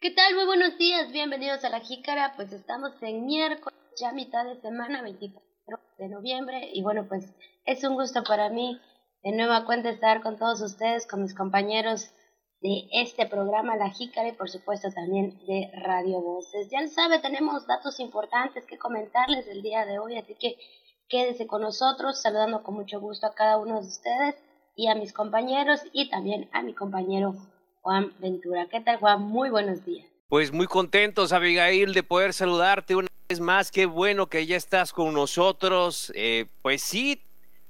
¿Qué tal? Muy buenos días, bienvenidos a La Jícara. Pues estamos en miércoles, ya mitad de semana, 24 de noviembre, y bueno, pues es un gusto para mí de nueva cuenta estar con todos ustedes, con mis compañeros de este programa La Jícara y por supuesto también de Radio Voces. Ya lo sabe, tenemos datos importantes que comentarles el día de hoy, así que quédese con nosotros, saludando con mucho gusto a cada uno de ustedes y a mis compañeros y también a mi compañero Juan Ventura. ¿Qué tal, Juan? Muy buenos días. Pues muy contentos, Abigail, de poder saludarte una vez más. Qué bueno que ya estás con nosotros. Pues sí,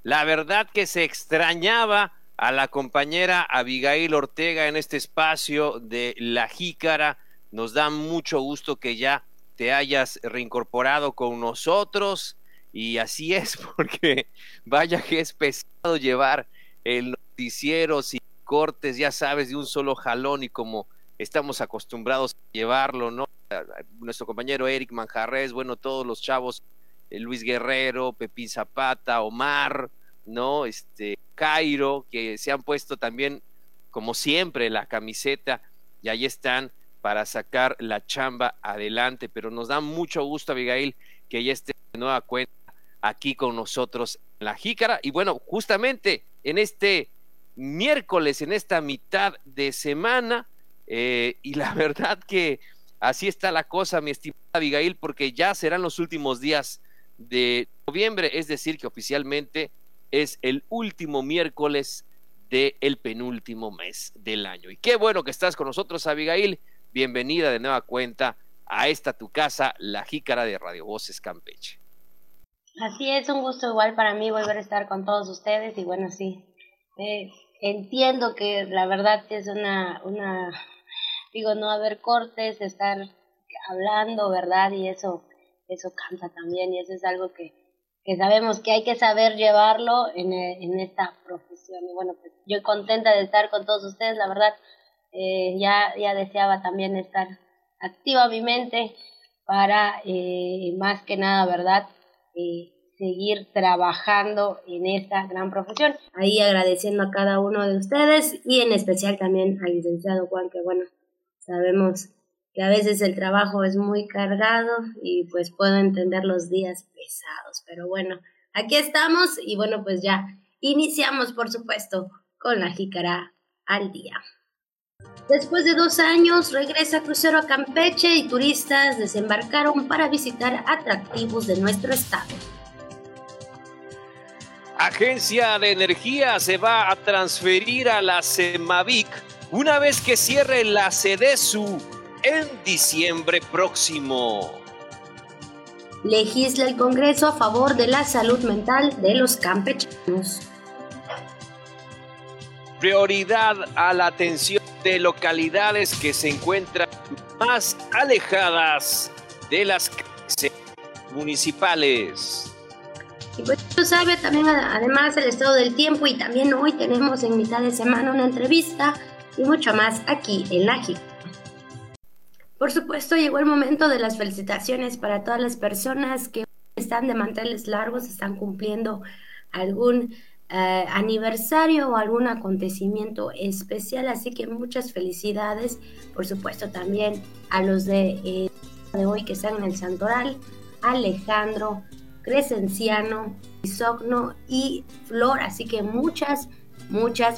la verdad que se extrañaba a la compañera Abigail Ortega en este espacio de La Jícara. Nos da mucho gusto que ya te hayas reincorporado con nosotros. Y así es, porque vaya que es pesado llevar el noticiero sin cortes, ya sabes, de un solo jalón y como estamos acostumbrados a llevarlo, ¿no? Nuestro compañero Eric Manjarres, bueno, todos los chavos, Luis Guerrero, Pepín Zapata, Omar, ¿no? Cairo, que se han puesto también, como siempre, la camiseta y ahí están para sacar la chamba adelante, pero nos da mucho gusto, Abigail, que ella esté de nueva cuenta aquí con nosotros en La Jícara y bueno, justamente en este miércoles, en esta mitad de semana, y la verdad que así está la cosa, mi estimada Abigail, porque ya serán los últimos días de noviembre, es decir, que oficialmente es el último miércoles del penúltimo mes del año. Y qué bueno que estás con nosotros, Abigail, bienvenida de nueva cuenta a esta tu casa, La Jícara de Radio Voces Campeche. Así es, un gusto igual para mí volver a estar con todos ustedes y bueno, sí, entiendo que la verdad que es digo, no haber cortes, estar hablando, ¿verdad? Y eso cansa también y eso es algo que sabemos que hay que saber llevarlo en esta profesión. Y bueno, pues yo contenta de estar con todos ustedes, la verdad, ya deseaba también estar activa mi mente para, más que nada, ¿verdad?, seguir trabajando en esta gran profesión. Ahí agradeciendo a cada uno de ustedes y en especial también al licenciado Juan, que bueno, sabemos que a veces el trabajo es muy cargado y pues puedo entender los días pesados, pero bueno, aquí estamos y bueno, pues ya iniciamos por supuesto con La Jícara al día. Después de 2 años, regresa crucero a Campeche y turistas desembarcaron para visitar atractivos de nuestro estado. Agencia de Energía se va a transferir a la SEMAVIC una vez que cierre la SEDESU en diciembre próximo. Legisla el Congreso a favor de la salud mental de los campechanos. Prioridad a la atención de localidades que se encuentran más alejadas de las cárceles municipales. Y pues tú sabes también además el estado del tiempo y también hoy tenemos en mitad de semana una entrevista y mucho más aquí en La Jícara. Por supuesto llegó el momento de las felicitaciones para todas las personas que están de manteles largos, están cumpliendo algún aniversario o algún acontecimiento especial, así que muchas felicidades, por supuesto también a los de hoy que están en el Santoral, Alejandro, Crescenciano, Isogno y Flor, así que muchas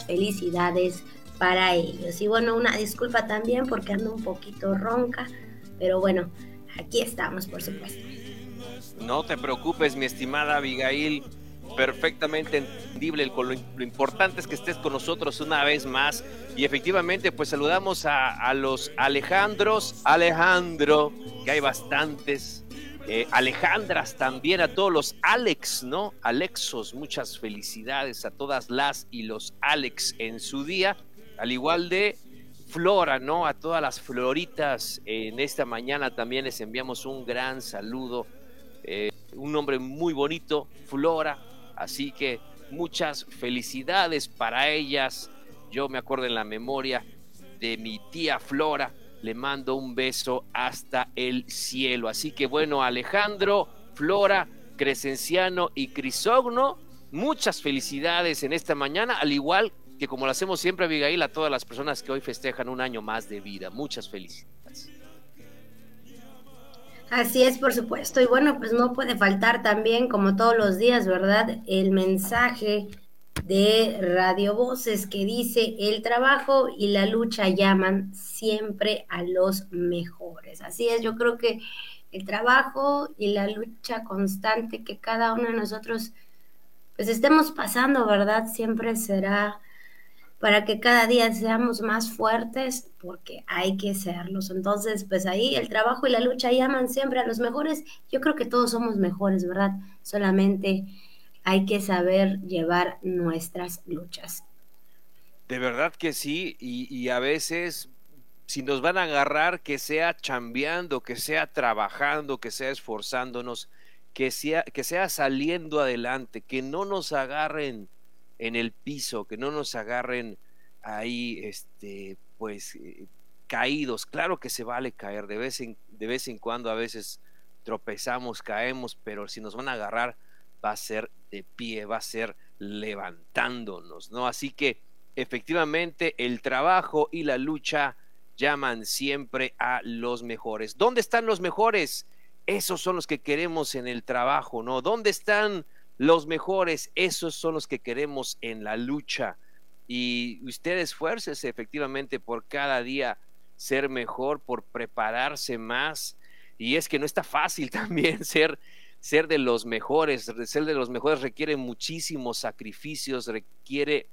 felicidades para ellos. Y bueno, una disculpa también porque ando un poquito ronca, pero bueno, aquí estamos, por supuesto. No te preocupes, mi estimada Abigail, perfectamente entendible, lo importante es que estés con nosotros una vez más y efectivamente pues saludamos a los Alejandro, que hay bastantes, Alejandras también, a todos los Alex, ¿no? Alexos, muchas felicidades a todas las y los Alex en su día, al igual de Flora, ¿no? A todas las Floritas en esta mañana también les enviamos un gran saludo, un nombre muy bonito, Flora, así que muchas felicidades para ellas. Yo me acuerdo en la memoria de mi tía Flora, le mando un beso hasta el cielo. Así que bueno, Alejandro, Flora, Crescenciano y Crisogno, muchas felicidades en esta mañana, al igual que, como lo hacemos siempre, Abigail, a todas las personas que hoy festejan un año más de vida. Muchas felicidades. Así es, por supuesto. Y bueno, pues no puede faltar también, como todos los días, ¿verdad?, el mensaje de Radio Voces que dice: el trabajo y la lucha llaman siempre a los mejores. Así es, yo creo que el trabajo y la lucha constante que cada uno de nosotros pues estemos pasando, ¿verdad?, siempre será para que cada día seamos más fuertes, porque hay que serlos. Entonces, pues ahí el trabajo y la lucha llaman siempre a los mejores. Yo creo que todos somos mejores, ¿verdad? Solamente hay que saber llevar nuestras luchas. De verdad que sí, y a veces, si nos van a agarrar, que sea chambeando, que sea trabajando, que sea esforzándonos, que sea saliendo adelante, que no nos agarren en el piso, que no nos agarren ahí, caídos. Claro que se vale caer, de vez en cuando a veces tropezamos, caemos, pero si nos van a agarrar, va a ser de pie, va a ser levantándonos, ¿no? Así que efectivamente el trabajo y la lucha llaman siempre a los mejores. ¿Dónde están los mejores? Esos son los que queremos en el trabajo, ¿no? ¿Dónde están los mejores? Esos son los que queremos en la lucha. Y usted esfuércese efectivamente por cada día ser mejor, por prepararse más. Y es que no está fácil también ser de los mejores. Ser de los mejores requiere muchísimos sacrificios, requiere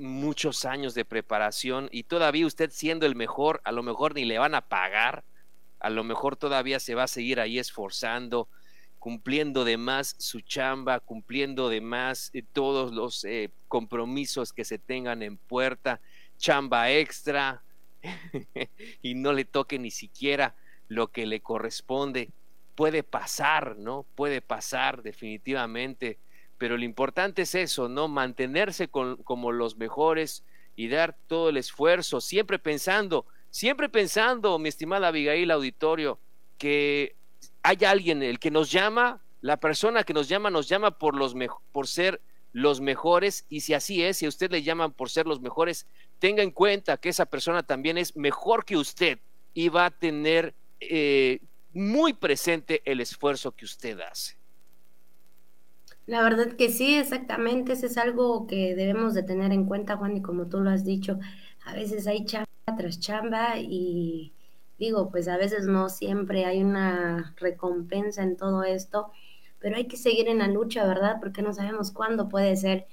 muchos años de preparación, y todavía usted siendo el mejor, a lo mejor ni le van a pagar, a lo mejor todavía se va a seguir ahí esforzando, cumpliendo de más su chamba, cumpliendo de más todos los compromisos que se tengan en puerta, chamba extra, y no le toque ni siquiera lo que le corresponde. Puede pasar, ¿no? Puede pasar definitivamente, pero lo importante es eso, ¿no? Mantenerse como los mejores y dar todo el esfuerzo, siempre pensando, mi estimada Abigail, auditorio, que hay alguien, el que nos llama, la persona que nos llama por ser los mejores, y si así es, si a usted le llaman por ser los mejores, tenga en cuenta que esa persona también es mejor que usted y va a tener muy presente el esfuerzo que usted hace. La verdad que sí, exactamente, eso es algo que debemos de tener en cuenta, Juan, y como tú lo has dicho, a veces hay chamba tras chamba y digo, pues a veces no siempre hay una recompensa en todo esto, pero hay que seguir en la lucha, ¿verdad? Porque no sabemos cuándo puede ser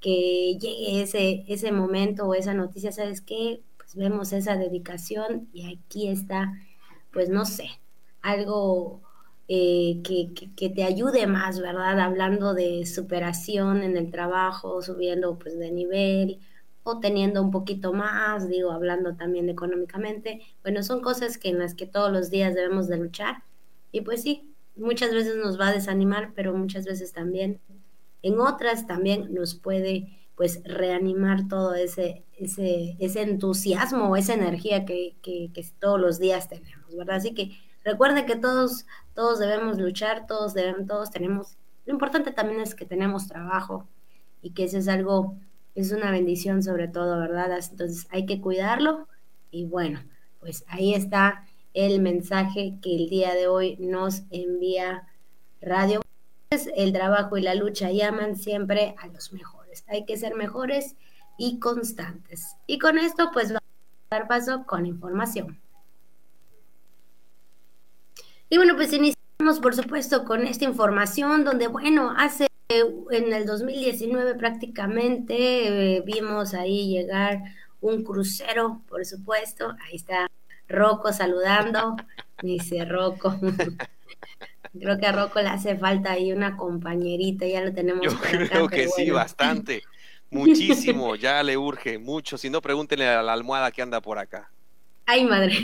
que llegue ese momento o esa noticia, ¿sabes qué? Pues vemos esa dedicación y aquí está, pues no sé, algo que te ayude más, ¿verdad? Hablando de superación en el trabajo, subiendo pues de nivel o teniendo un poquito más, digo, hablando también económicamente. Bueno, son cosas que en las que todos los días debemos de luchar y pues sí, muchas veces nos va a desanimar, pero muchas veces también, en otras también nos puede pues reanimar todo ese entusiasmo o esa energía que todos los días tenemos, ¿verdad? Así que recuerde que todos debemos luchar, todos tenemos, lo importante también es que tenemos trabajo y que eso es algo, es una bendición sobre todo, ¿verdad? Entonces hay que cuidarlo y bueno, pues ahí está el mensaje que el día de hoy nos envía Radio. El trabajo y la lucha llaman siempre a los mejores, hay que ser mejores y constantes. Y con esto pues vamos a dar paso con información. Y bueno, pues iniciamos por supuesto con esta información donde, bueno, en el 2019 prácticamente vimos ahí llegar un crucero, por supuesto. Ahí está Rocco saludando, dice Rocco. Creo que a Rocco le hace falta ahí una compañerita, ya lo tenemos. Yo por acá, creo que bueno. Sí, bastante, muchísimo, ya le urge mucho. Si no, pregúntenle a la almohada que anda por acá. Ay, madre.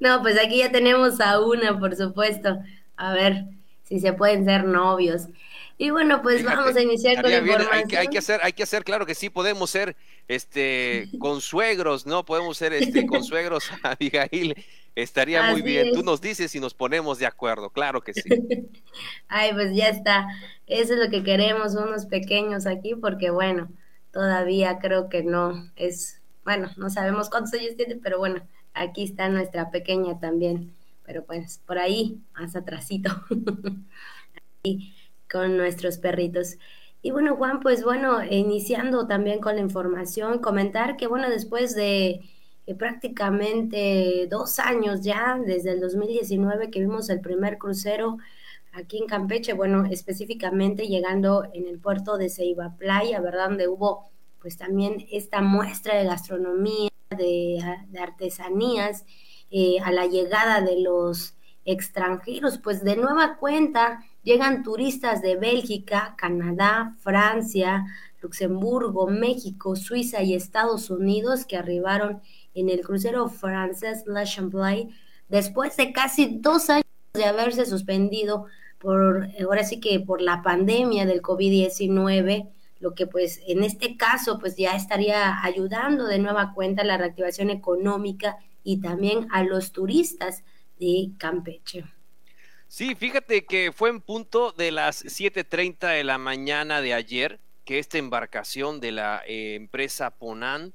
No, pues aquí ya tenemos a una, por supuesto. A ver si se pueden ser novios. Y bueno, pues fíjate, vamos a iniciar con la información. Hay que hacer, claro que sí, podemos ser consuegros, ¿no? Podemos ser consuegros, Abigail. Estaría así muy bien. Es. Tú nos dices y nos ponemos de acuerdo, claro que sí. Ay, pues ya está. Eso es lo que queremos, unos pequeños aquí, porque bueno, todavía creo que no es, bueno, no sabemos cuántos años tiene, pero bueno, aquí está nuestra pequeña también, pero pues por ahí, más atrasito, aquí con nuestros perritos. Y bueno, Juan, pues bueno, iniciando también con la información, comentar que bueno, después de prácticamente 2 años ya, desde el 2019 que vimos el primer crucero aquí en Campeche, bueno, específicamente llegando en el puerto de Ceiba Playa, ¿verdad? Donde hubo pues también esta muestra de gastronomía, de artesanías, a la llegada de los extranjeros, pues de nueva cuenta llegan turistas de Bélgica, Canadá, Francia, Luxemburgo, México, Suiza y Estados Unidos que arribaron en el crucero francés La Champlain después de casi 2 años de haberse suspendido por, ahora sí que por la pandemia del COVID-19, lo que pues en este caso pues ya estaría ayudando de nueva cuenta a la reactivación económica y también a los turistas de Campeche. Sí, fíjate que fue en punto de las 7:30 de la mañana de ayer que esta embarcación de la empresa Ponant,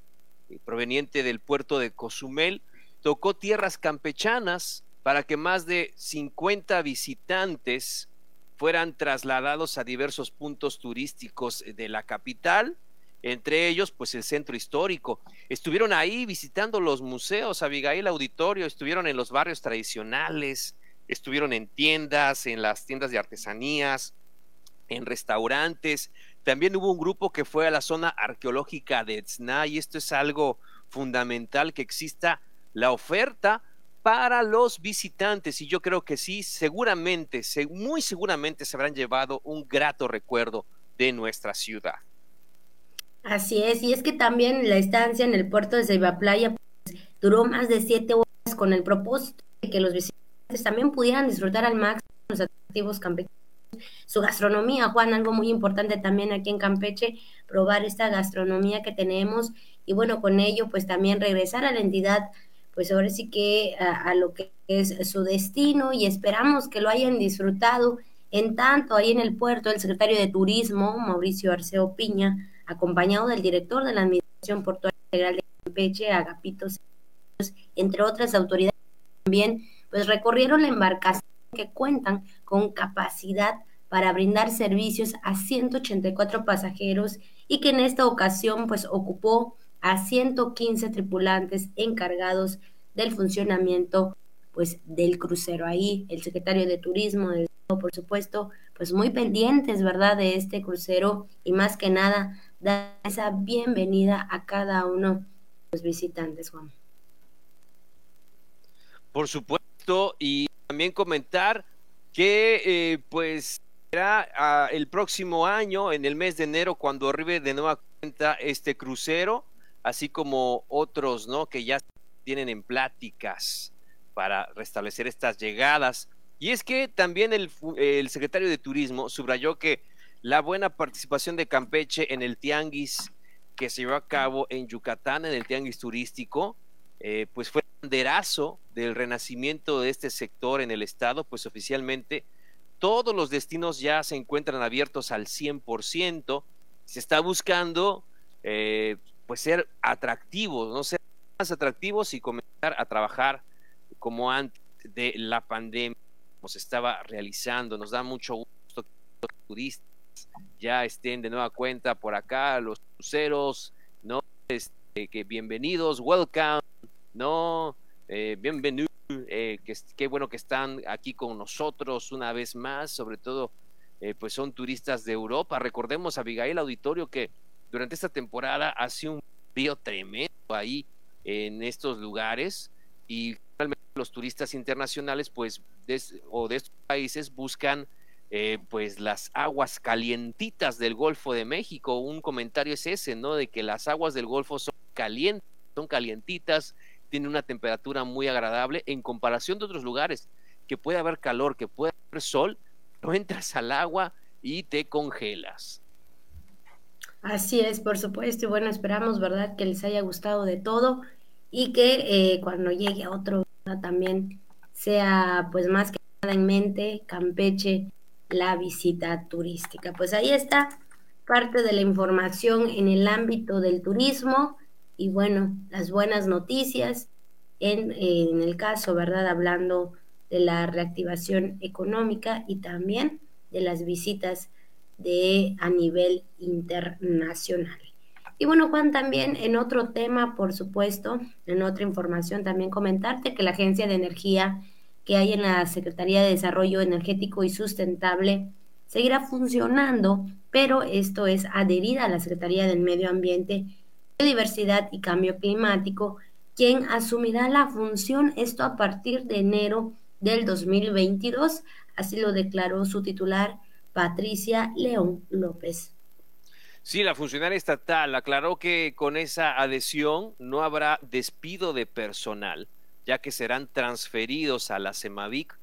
proveniente del puerto de Cozumel, tocó tierras campechanas para que más de 50 visitantes fueran trasladados a diversos puntos turísticos de la capital, entre ellos pues el centro histórico. Estuvieron ahí visitando los museos, Abigail, auditorio, estuvieron en los barrios tradicionales, estuvieron en tiendas, en las tiendas de artesanías, en restaurantes. También hubo un grupo que fue a la zona arqueológica de Etzna, y esto es algo fundamental, que exista la oferta para los visitantes, y yo creo que sí, seguramente, muy seguramente se habrán llevado un grato recuerdo de nuestra ciudad. Así es, y es que también la estancia en el puerto de Seybaplaya pues, duró más de 7 horas con el propósito de que los visitantes también pudieran disfrutar al máximo los atractivos campechanos, su gastronomía, Juan, algo muy importante también aquí en Campeche, probar esta gastronomía que tenemos, y bueno, con ello pues también regresar a la entidad pues ahora sí que a lo que es su destino, y esperamos que lo hayan disfrutado. En tanto, ahí en el puerto, el secretario de Turismo, Mauricio Arceo Piña, acompañado del director de la Administración Portuaria Integral de Campeche, Agapito, entre otras autoridades también, pues recorrieron la embarcación que cuentan con capacidad para brindar servicios a 184 pasajeros y que en esta ocasión pues ocupó a 115 tripulantes encargados del funcionamiento pues del crucero. Ahí el secretario de Turismo, por supuesto, pues muy pendientes, ¿verdad?, de este crucero, y más que nada dar esa bienvenida a cada uno de los visitantes, Juan. Por supuesto, y también comentar que pues será el próximo año, en el mes de enero, cuando arribe de nueva cuenta este crucero, así como otros, ¿no?, que ya tienen en pláticas para restablecer estas llegadas. Y es que también el secretario de Turismo subrayó que la buena participación de Campeche en el tianguis que se llevó a cabo en Yucatán, en el tianguis turístico, pues fue el banderazo del renacimiento de este sector en el estado, pues oficialmente todos los destinos ya se encuentran abiertos al 100%, se está buscando pues ser atractivos, no ser más atractivos, y comenzar a trabajar como antes de la pandemia, como se estaba realizando. Nos da mucho gusto que los turistas ya estén de nueva cuenta por acá, los cruceros, ¿no? Que bienvenidos, welcome, ¿no? Bienvenido, qué bueno que están aquí con nosotros una vez más, sobre todo, pues son turistas de Europa. Recordemos, Abigail, auditorio, que durante esta temporada hace un frío tremendo ahí en estos lugares, y realmente los turistas internacionales pues de estos países buscan pues las aguas calientitas del Golfo de México. Un comentario es ese, ¿no?, de que las aguas del Golfo son calientes, son calientitas, tienen una temperatura muy agradable en comparación de otros lugares, que puede haber calor, que puede haber sol, no entras al agua y te congelas. Así es, por supuesto, y bueno, esperamos, ¿verdad?, que les haya gustado de todo, y que cuando llegue a otro, ¿verdad?, también sea pues más que nada en mente Campeche, la visita turística. Pues ahí está parte de la información en el ámbito del turismo y bueno, las buenas noticias en el caso, ¿verdad? Hablando de la reactivación económica y también de las visitas a nivel internacional. Y bueno, Juan, también en otro tema, por supuesto, en otra información también comentarte que la Agencia de Energía que hay en la Secretaría de Desarrollo Energético y Sustentable seguirá funcionando, pero esto es adherida a la Secretaría del Medio Ambiente, Biodiversidad y Cambio Climático, quien asumirá la función, esto a partir de enero del 2022, así lo declaró su titular, Patricia León López. Sí, la funcionaria estatal aclaró que con esa adhesión no habrá despido de personal, ya que serán transferidos a la SEMAVIC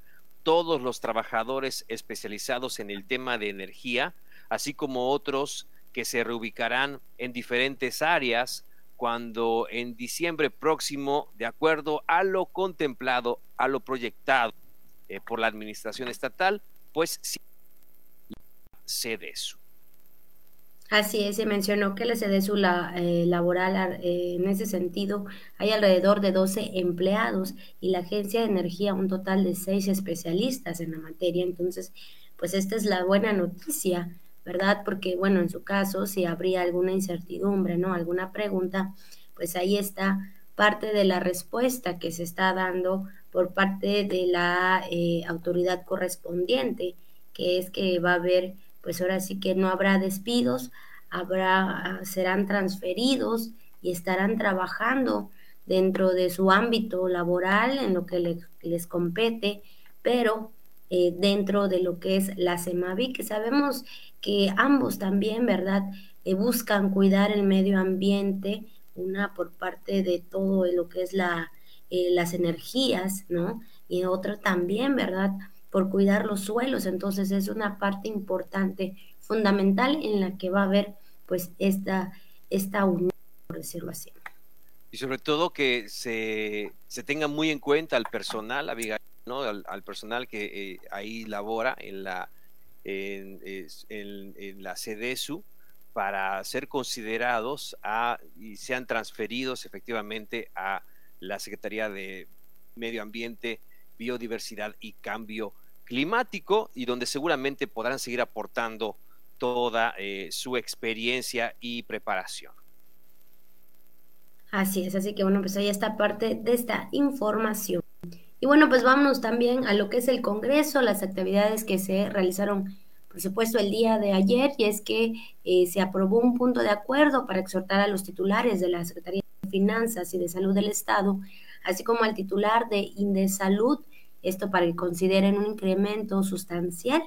todos los trabajadores especializados en el tema de energía, así como otros que se reubicarán en diferentes áreas cuando en diciembre próximo, de acuerdo a lo contemplado, a lo proyectado por la administración estatal, pues SEDESU. Así es, se mencionó que la SEDESU laboral, en ese sentido, hay alrededor de 12 empleados y la Agencia de Energía un total de 6 especialistas en la materia. Entonces, pues esta es la buena noticia, ¿verdad? Porque, bueno, en su caso, si habría alguna incertidumbre, ¿no? Alguna pregunta, pues ahí está parte de la respuesta que se está dando por parte de la autoridad correspondiente, que es que va a haber, pues ahora sí que no habrá despidos, serán transferidos y estarán trabajando dentro de su ámbito laboral en lo que les compete, pero dentro de lo que es la SEMAVIC, que sabemos que ambos también, ¿verdad?, buscan cuidar el medio ambiente, una por parte de todo lo que es las energías, ¿no?, y otra también, ¿verdad?, por cuidar los suelos. Entonces es una parte importante, fundamental, en la que va a haber pues esta unión, por decirlo así. Y sobre todo que se tenga muy en cuenta al personal, Abigail, ¿no? Al personal que ahí labora en la SEDESU, para ser considerados y sean transferidos efectivamente a la Secretaría de Medio Ambiente, Biodiversidad y Cambio Climático, y donde seguramente podrán seguir aportando toda su experiencia y preparación. Así es, así que bueno, pues ahí está parte de esta información. Y bueno, pues vámonos también a lo que es el Congreso, las actividades que se realizaron, por supuesto, el día de ayer, y es que se aprobó un punto de acuerdo para exhortar a los titulares de la Secretaría de Finanzas y de Salud del Estado, así como al titular de Indesalud, esto para que consideren un incremento sustancial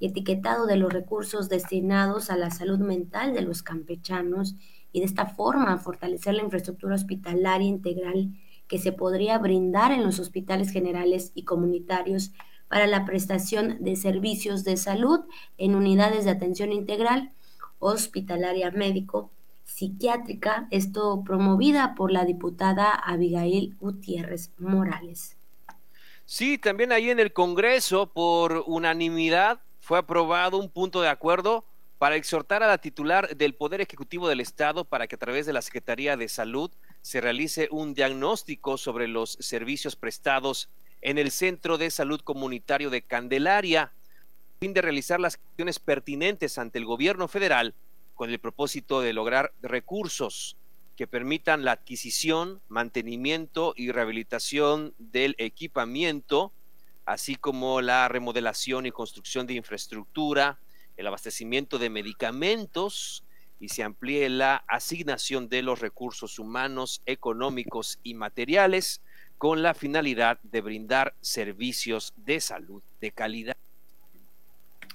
y etiquetado de los recursos destinados a la salud mental de los campechanos, y de esta forma fortalecer la infraestructura hospitalaria integral que se podría brindar en los hospitales generales y comunitarios para la prestación de servicios de salud en unidades de atención integral hospitalaria médico psiquiátrica, esto promovida por la diputada Abigail Gutiérrez Morales. Sí, también ahí en el Congreso, por unanimidad, fue aprobado un punto de acuerdo para exhortar a la titular del Poder Ejecutivo del Estado para que a través de la Secretaría de Salud se realice un diagnóstico sobre los servicios prestados en el Centro de Salud Comunitario de Candelaria, a fin de realizar las acciones pertinentes ante el gobierno federal, con el propósito de lograr recursos que permitan la adquisición, mantenimiento y rehabilitación del equipamiento, así como la remodelación y construcción de infraestructura, el abastecimiento de medicamentos, y se amplíe la asignación de los recursos humanos, económicos y materiales con la finalidad de brindar servicios de salud de calidad.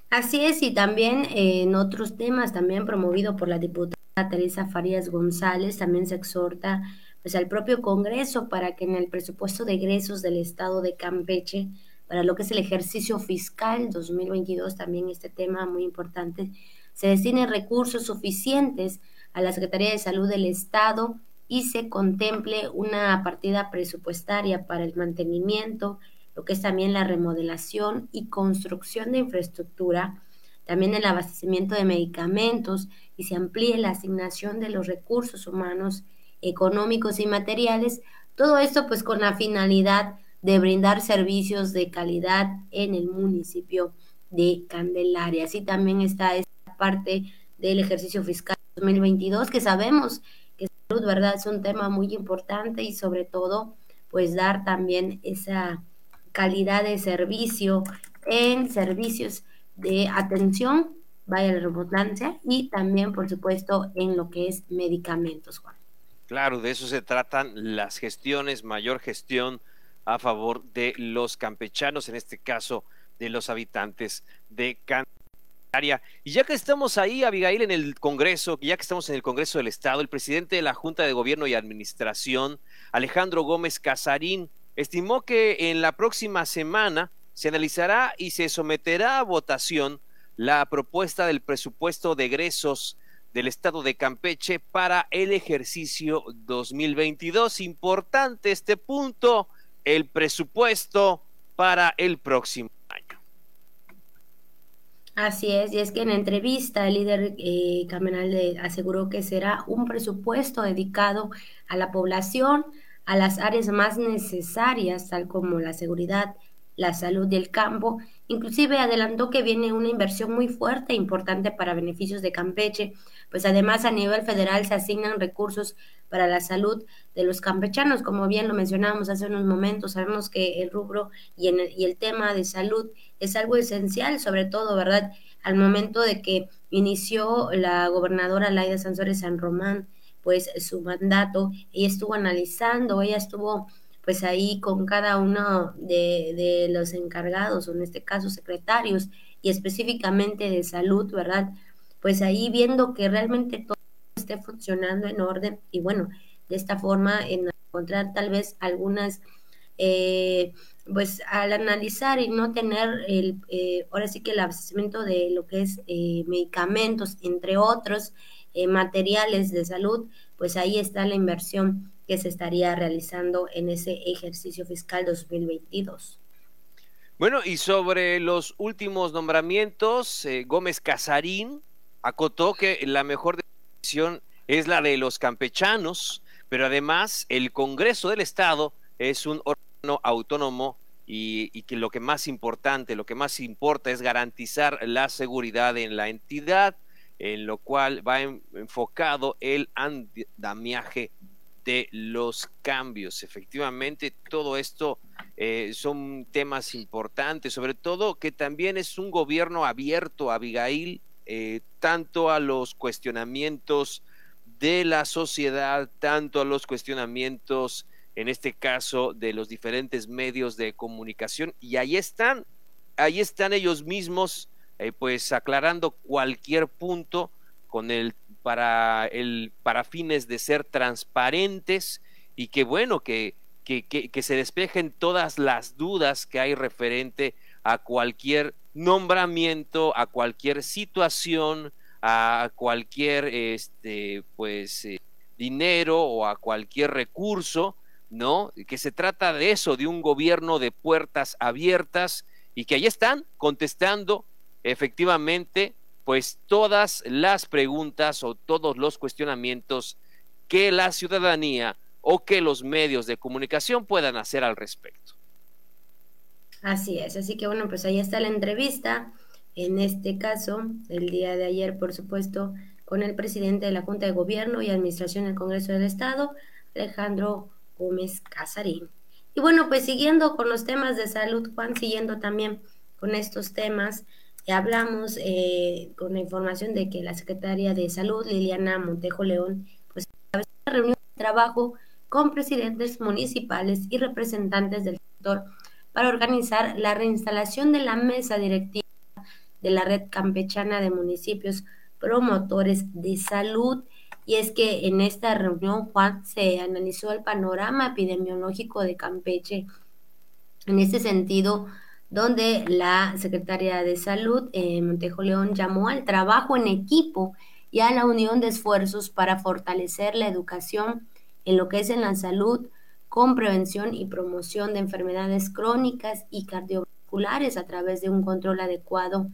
Así es, y también en otros temas, también promovido por la diputada Teresa Farías González, también se exhorta pues al propio Congreso para que en el presupuesto de egresos del Estado de Campeche, para lo que es el ejercicio fiscal 2022, también este tema muy importante, se destinen recursos suficientes a la Secretaría de Salud del Estado y se contemple una partida presupuestaria para el mantenimiento, lo que es también la remodelación y construcción de infraestructura, también el abastecimiento de medicamentos y se amplíe la asignación de los recursos humanos, económicos y materiales, todo esto pues con la finalidad de brindar servicios de calidad en el municipio de Candelaria. Así también está esta parte del ejercicio fiscal 2022, que sabemos que salud, ¿verdad?, es un tema muy importante y sobre todo pues dar también esa calidad de servicio en servicios de atención, vaya la redundancia, y también por supuesto en lo que es medicamentos, Juan. Claro, de eso se tratan las gestiones, mayor gestión a favor de los campechanos, en este caso de los habitantes de Candelaria. Y ya que estamos ahí, Abigail, en el Congreso, ya que estamos en el Congreso del Estado, el presidente de la Junta de Gobierno y Administración, Alejandro Gómez Casarín, estimó que en la próxima semana se analizará y se someterá a votación la propuesta del presupuesto de egresos del Estado de Campeche para el ejercicio 2022. Importante este punto, el presupuesto para el próximo año. Así es, y es que en entrevista el líder cameral aseguró que será un presupuesto dedicado a la población, a las áreas más necesarias, tal como la seguridad, la salud del campo. Inclusive adelantó que viene una inversión muy fuerte e importante para beneficios de Campeche, pues además a nivel federal se asignan recursos para la salud de los campechanos, como bien lo mencionábamos hace unos momentos. Sabemos que el rubro y el tema de salud es algo esencial, sobre todo, ¿verdad?, al momento de que inició la gobernadora Laida Sansores San Román pues su mandato, ella estuvo analizando pues ahí con cada uno de los encargados, o en este caso secretarios, y específicamente de salud, ¿verdad? Pues ahí viendo que realmente todo esté funcionando en orden, y bueno, de esta forma en encontrar tal vez algunas, pues al analizar y no tener el abastecimiento de lo que es medicamentos, entre otros materiales de salud, pues ahí está la inversión que se estaría realizando en ese ejercicio fiscal 2022. Bueno, y sobre los últimos nombramientos, Gómez Casarín acotó que la mejor decisión es la de los campechanos, pero además el Congreso del Estado es un órgano autónomo y que lo que más importa es garantizar la seguridad en la entidad, en lo cual va enfocado el andamiaje de los cambios. Efectivamente, todo esto son temas importantes, sobre todo que también es un gobierno abierto, Abigail, tanto a los cuestionamientos de la sociedad, tanto a los cuestionamientos, en este caso, de los diferentes medios de comunicación, y ahí están ellos mismos, pues aclarando cualquier punto para fines de ser transparentes y que bueno, que se despejen todas las dudas que hay referente a cualquier nombramiento, a cualquier situación, a cualquier dinero o a cualquier recurso, ¿no? Que se trata de eso, de un gobierno de puertas abiertas y que ahí están contestando efectivamente pues todas las preguntas o todos los cuestionamientos que la ciudadanía o que los medios de comunicación puedan hacer al respecto. Así es, así que bueno, pues ahí está la entrevista, en este caso, el día de ayer, por supuesto, con el presidente de la Junta de Gobierno y Administración del Congreso del Estado, Alejandro Gómez Casarín. Y bueno, pues siguiendo con los temas de salud, Juan, siguiendo también con estos temas, hablamos con la información de que la secretaria de Salud, Liliana Montejo León, pues encabezó una reunión de trabajo con presidentes municipales y representantes del sector para organizar la reinstalación de la mesa directiva de la Red Campechana de Municipios Promotores de Salud. Y es que en esta reunión, Juan, se analizó el panorama epidemiológico de Campeche. En este sentido, donde la secretaria de Salud, Montejo León, llamó al trabajo en equipo y a la unión de esfuerzos para fortalecer la educación en lo que es en la salud, con prevención y promoción de enfermedades crónicas y cardiovasculares a través de un control adecuado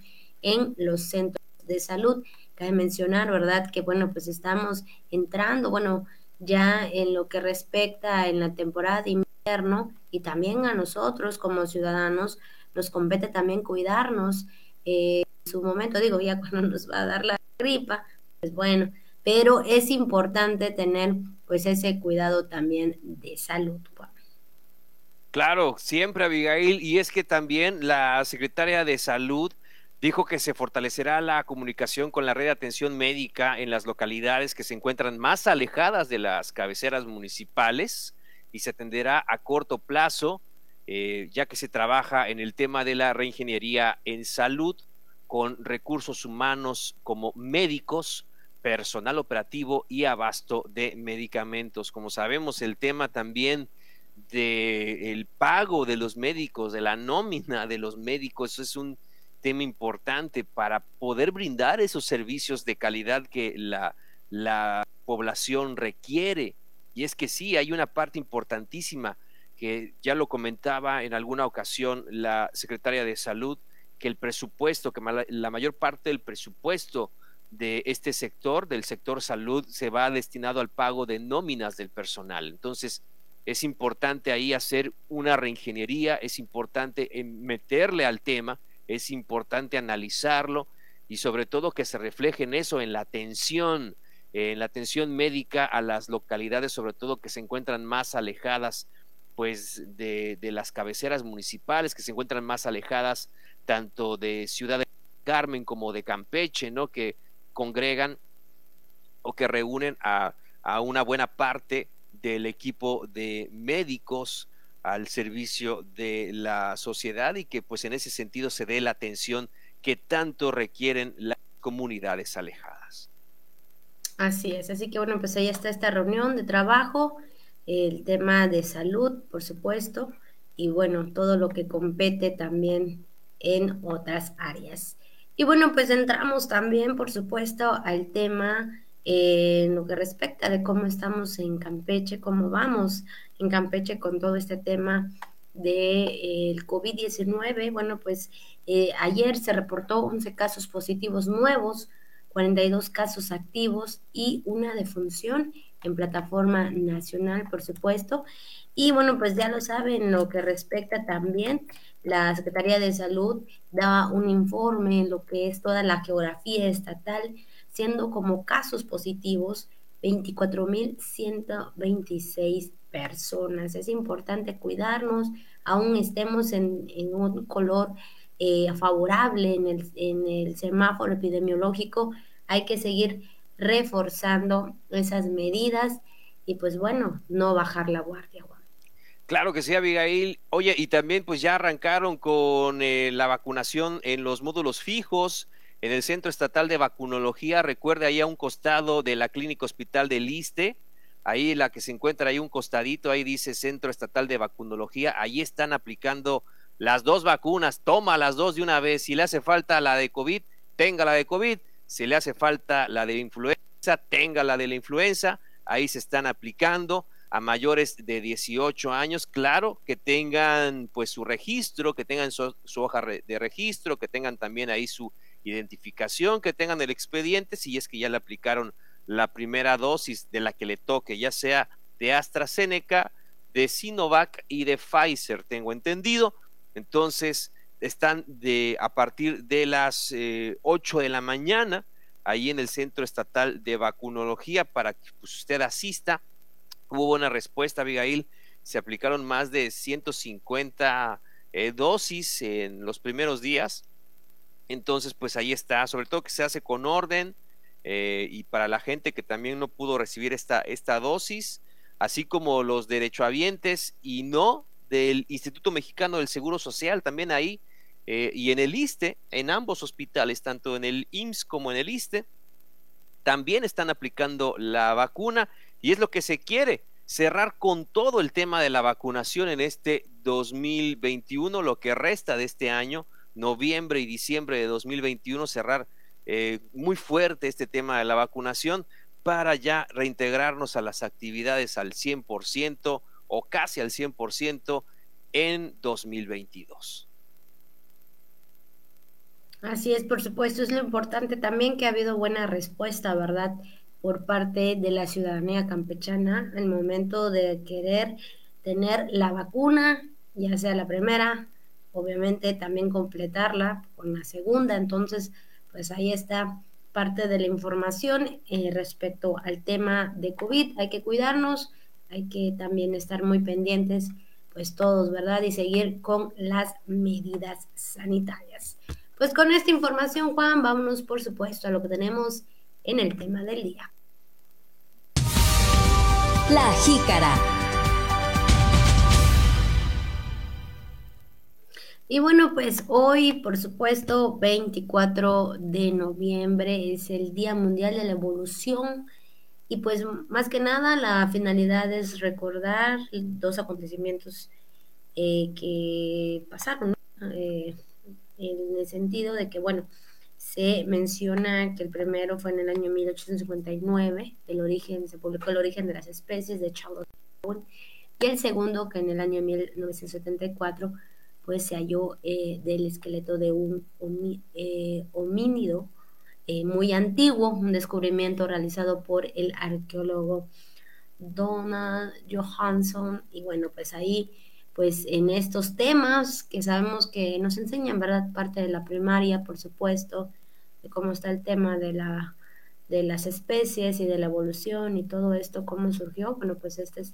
en los centros de salud. Cabe mencionar, ¿verdad?, que bueno, pues estamos entrando, bueno, ya en lo que respecta en la temporada de invierno, y también a nosotros como ciudadanos nos compete también cuidarnos en su momento, digo, ya cuando nos va a dar la gripa, pues bueno, pero es importante tener pues ese cuidado también de salud. Claro, siempre, Abigail, y es que también la secretaria de Salud dijo que se fortalecerá la comunicación con la red de atención médica en las localidades que se encuentran más alejadas de las cabeceras municipales y se atenderá a corto plazo, ya que se trabaja en el tema de la reingeniería en salud con recursos humanos como médicos, personal operativo y abasto de medicamentos. Como sabemos, el tema también del pago de los médicos, de la nómina de los médicos, eso es un tema importante para poder brindar esos servicios de calidad que la población requiere. Y es que sí, hay una parte importantísima que ya lo comentaba en alguna ocasión la secretaria de Salud, que el presupuesto, que la mayor parte del presupuesto de este sector, del sector salud, se va destinado al pago de nóminas del personal. Entonces, es importante ahí hacer una reingeniería, es importante meterle al tema, es importante analizarlo y sobre todo que se refleje en eso, en la atención médica a las localidades, sobre todo que se encuentran más alejadas pues de las cabeceras municipales, que se encuentran más alejadas tanto de Ciudad de Carmen como de Campeche, ¿no?, que congregan o que reúnen a una buena parte del equipo de médicos al servicio de la sociedad, y que pues en ese sentido se dé la atención que tanto requieren las comunidades alejadas. Así es, así que bueno, pues ahí está esta reunión de trabajo, el tema de salud, por supuesto, y bueno, todo lo que compete también en otras áreas. Y bueno, pues entramos también, por supuesto, al tema en lo que respecta de cómo estamos en Campeche, cómo vamos en Campeche con todo este tema del COVID-19. Bueno, pues ayer se reportó 11 casos positivos nuevos, 42 casos activos y una defunción en plataforma nacional, por supuesto. Y bueno, pues ya lo saben, lo que respecta también, la Secretaría de Salud daba un informe en lo que es toda la geografía estatal, siendo como casos positivos 24,126 personas. Es importante cuidarnos, aún estemos en un color favorable en el semáforo epidemiológico, hay que seguir reforzando esas medidas y pues bueno, no bajar la guardia. Claro que sí, Abigail. Oye, y también pues ya arrancaron con la vacunación en los módulos fijos en el Centro Estatal de Vacunología, recuerde, ahí a un costado de la Clínica Hospital del Iste, ahí la que se encuentra, ahí un costadito, ahí dice Centro Estatal de Vacunología, ahí están aplicando las dos vacunas, toma las dos de una vez, si le hace falta la de COVID, tenga la de COVID, si le hace falta la de influenza, tenga la de la influenza, ahí se están aplicando a mayores de 18 años, claro, que tengan pues su registro, que tengan su hoja de registro, que tengan también ahí su identificación, que tengan el expediente si es que ya le aplicaron la primera dosis de la que le toque, ya sea de AstraZeneca, de Sinovac y de Pfizer, tengo entendido. Entonces están a partir de las 8 de la mañana ahí en el Centro Estatal de Vacunología para que pues, usted asista. Hubo buena respuesta, Abigail, se aplicaron más de 150 dosis en los primeros días. Entonces, pues ahí está, sobre todo que se hace con orden y para la gente que también no pudo recibir esta dosis, así como los derechohabientes y no del Instituto Mexicano del Seguro Social, también ahí y en el ISSSTE, en ambos hospitales, tanto en el IMSS como en el ISSSTE, también están aplicando la vacuna y es lo que se quiere, cerrar con todo el tema de la vacunación en este 2021, lo que resta de este año, noviembre y diciembre de 2021, cerrar muy fuerte este tema de la vacunación para ya reintegrarnos a las actividades al 100% o casi al 100% en 2022. Así es, por supuesto, es lo importante también que ha habido buena respuesta, ¿verdad?, por parte de la ciudadanía campechana al momento de querer tener la vacuna, ya sea la primera, obviamente también completarla con la segunda. Entonces, pues ahí está parte de la información respecto al tema de COVID. Hay que cuidarnos, hay que también estar muy pendientes, pues todos, ¿verdad?, y seguir con las medidas sanitarias. Pues con esta información, Juan, vámonos por supuesto a lo que tenemos en el tema del día. La Jícara. Y bueno, pues hoy, por supuesto, 24 de noviembre es el Día Mundial de la Evolución y pues más que nada la finalidad es recordar dos acontecimientos que pasaron, ¿no? En el sentido de que, bueno, se menciona que el primero fue en el año 1859, se publicó El origen de las especies de Charles Darwin, y el segundo que en el año 1974 pues se halló del esqueleto de un homínido muy antiguo, un descubrimiento realizado por el arqueólogo Donald Johanson. Y bueno, pues ahí pues en estos temas que sabemos que nos enseñan, ¿verdad?, parte de la primaria, por supuesto, de cómo está el tema de las especies y de la evolución y todo esto, cómo surgió. Bueno, pues este es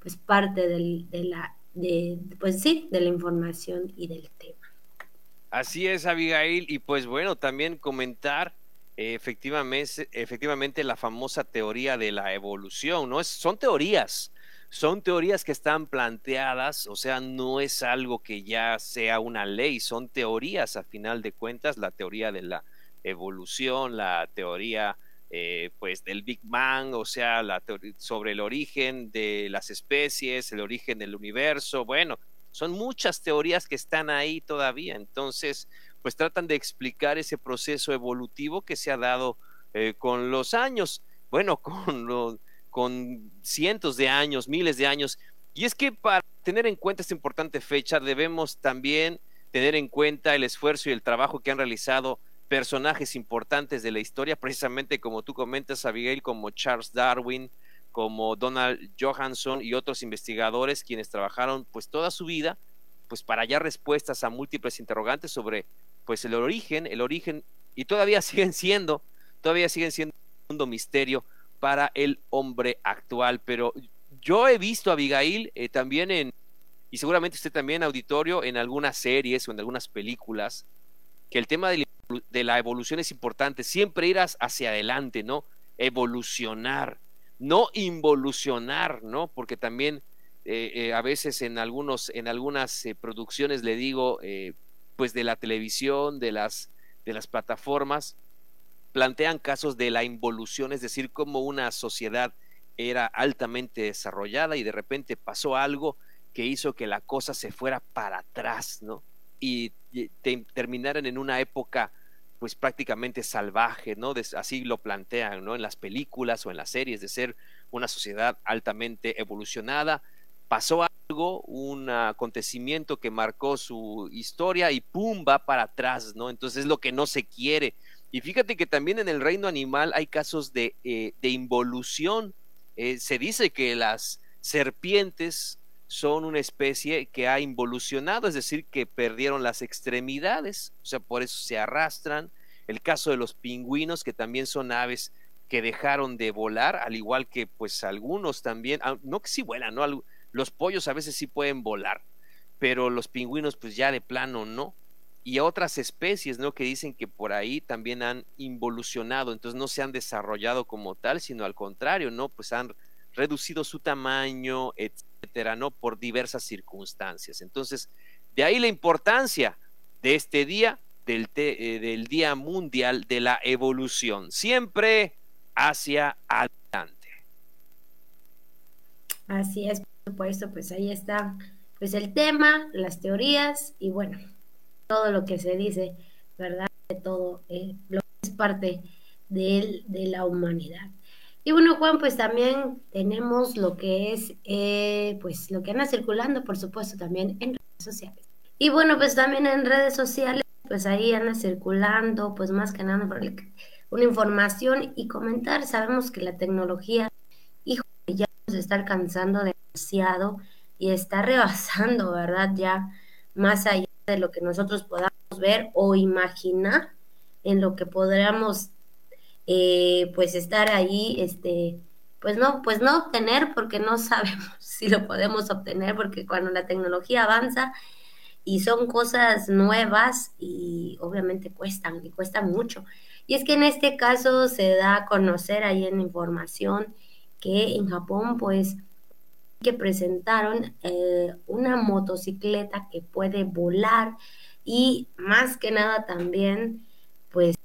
pues parte de la información y del tema. Así es, Abigail, y pues bueno, también comentar efectivamente la famosa teoría de la evolución, ¿no? Son teorías que están planteadas, o sea, no es algo que ya sea una ley, son teorías a final de cuentas, la teoría de la evolución, la teoría pues del Big Bang, o sea, la teoría sobre el origen de las especies, el origen del universo. Bueno, son muchas teorías que están ahí todavía, entonces pues tratan de explicar ese proceso evolutivo que se ha dado con los años, bueno, con cientos de años, miles de años. Y es que para tener en cuenta esta importante fecha debemos también tener en cuenta el esfuerzo y el trabajo que han realizado personajes importantes de la historia, precisamente como tú comentas, Abigail, como Charles Darwin, como Donald Johanson y otros investigadores, quienes trabajaron pues toda su vida pues para hallar respuestas a múltiples interrogantes sobre pues el origen, y todavía siguen siendo un misterio para el hombre actual. Pero yo he visto a Abigail también y seguramente usted también, auditorio, en algunas series o en algunas películas, que el tema de la evolución es importante, siempre ir hacia adelante, ¿no? Evolucionar, no involucionar, ¿no? Porque también a veces en algunas producciones, le digo, pues de la televisión, de las plataformas, plantean casos de la involución, es decir, como una sociedad era altamente desarrollada y de repente pasó algo que hizo que la cosa se fuera para atrás, ¿no? Y terminaran en una época pues prácticamente salvaje, ¿no? Así lo plantean, ¿no?, en las películas o en las series, de ser una sociedad altamente evolucionada. Pasó algo, un acontecimiento que marcó su historia y ¡pum!, va para atrás, ¿no? Entonces es lo que no se quiere. Y fíjate que también en el reino animal hay casos de involución. Se dice que las serpientes son una especie que ha involucionado, es decir, que perdieron las extremidades, o sea, por eso se arrastran. El caso de los pingüinos, que también son aves que dejaron de volar, al igual que pues algunos también, no que sí vuelan, ¿no? Los pollos a veces sí pueden volar, pero los pingüinos pues ya de plano no. Y otras especies, ¿no?, que dicen que por ahí también han involucionado, entonces no se han desarrollado como tal, sino al contrario, ¿no?, pues han reducido su tamaño, etcétera, ¿no?, por diversas circunstancias. Entonces, de ahí la importancia de este día, del Día Mundial de la Evolución, siempre hacia adelante. Así es, por supuesto, pues ahí está pues el tema, las teorías y bueno, todo lo que se dice, ¿verdad?, de todo lo que es parte de la humanidad. Y bueno, Juan, pues también tenemos lo que es, pues lo que anda circulando, por supuesto, también en redes sociales. Y bueno, pues también en redes sociales pues ahí anda circulando, pues más que nada por una información y comentar. Sabemos que la tecnología, híjole, ya nos está alcanzando demasiado y está rebasando, ¿verdad? Ya más allá de lo que nosotros podamos ver o imaginar, en lo que podamos pues estar ahí, pues no obtener, porque no sabemos si lo podemos obtener, porque cuando la tecnología avanza y son cosas nuevas y obviamente cuestan, y cuestan mucho. Y es que en este caso se da a conocer ahí en información que en Japón pues que presentaron una motocicleta que puede volar y más que nada también pues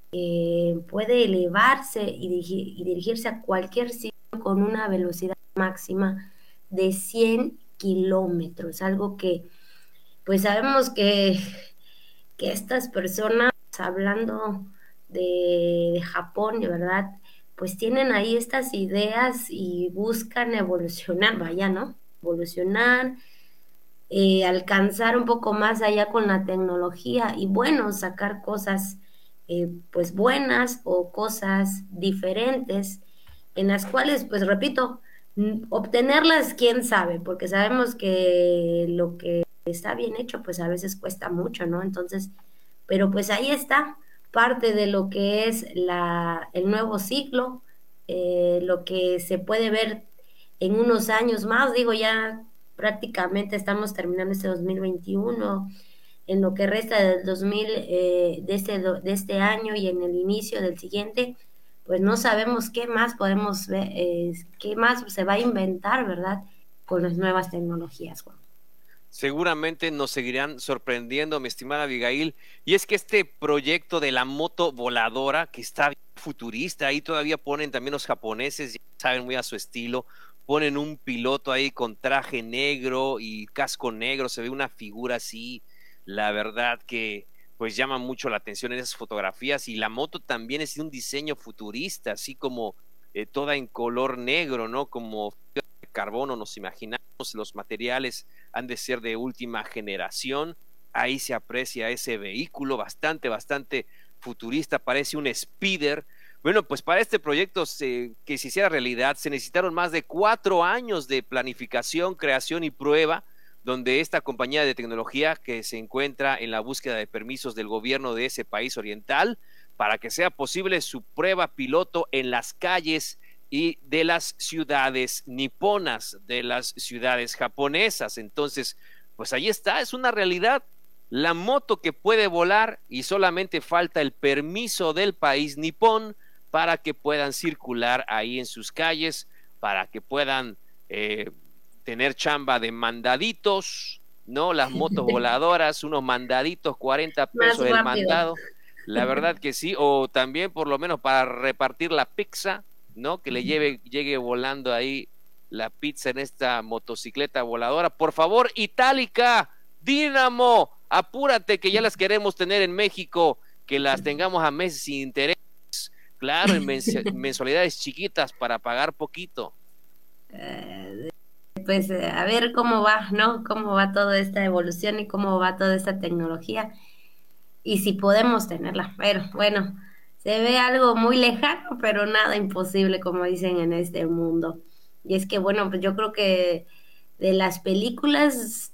puede elevarse y dirigirse a cualquier sitio con una velocidad máxima de 100 kilómetros, algo que pues sabemos que estas personas, hablando de Japón, ¿verdad?, pues tienen ahí estas ideas y buscan evolucionar, vaya, ¿no? Evolucionar, alcanzar un poco más allá con la tecnología y bueno, sacar cosas pues buenas o cosas diferentes en las cuales, pues repito, obtenerlas quién sabe, porque sabemos que lo que está bien hecho pues a veces cuesta mucho, ¿no? Entonces, pero pues ahí está parte de lo que es el nuevo ciclo, lo que se puede ver en unos años más. Digo, ya prácticamente estamos terminando este 2021, en lo que resta del 2000, de este año y en el inicio del siguiente, pues no sabemos qué más podemos ver, qué más se va a inventar, ¿verdad?, con las nuevas tecnologías, Juan. Seguramente nos seguirán sorprendiendo, mi estimada Abigail, y es que este proyecto de la moto voladora, que está futurista, ahí todavía ponen también los japoneses, ya saben, muy a su estilo, ponen un piloto ahí con traje negro y casco negro, se ve una figura así, la verdad que pues llama mucho la atención en esas fotografías, y la moto también es de un diseño futurista, así como toda en color negro, ¿no?, como carbono, nos imaginamos, los materiales han de ser de última generación. Ahí se aprecia ese vehículo bastante futurista, parece un speeder. Bueno, pues para este proyecto que se hiciera realidad se necesitaron más de 4 años de planificación, creación y prueba, donde esta compañía de tecnología que se encuentra en la búsqueda de permisos del gobierno de ese país oriental para que sea posible su prueba piloto en las calles y de las ciudades niponas, de las ciudades japonesas. Entonces, pues ahí está, es una realidad, la moto que puede volar, y solamente falta el permiso del país nipón para que puedan circular ahí en sus calles, para que puedan tener chamba de mandaditos, ¿no? Las motos voladoras, unos mandaditos, 40 pesos el mandado, la verdad que sí, o también por lo menos para repartir la pizza, ¿no? Que le llegue volando ahí la pizza en esta motocicleta voladora. Por favor, Itálica, Dínamo, apúrate, que ya las queremos tener en México, que las tengamos a meses sin interés, claro, en mensualidades chiquitas para pagar poquito. Pues a ver cómo va, ¿no? Cómo va toda esta evolución y cómo va toda esta tecnología y si podemos tenerla, pero bueno, se ve algo muy lejano, pero nada imposible, como dicen en este mundo. Y es que, bueno, pues yo creo que de las películas,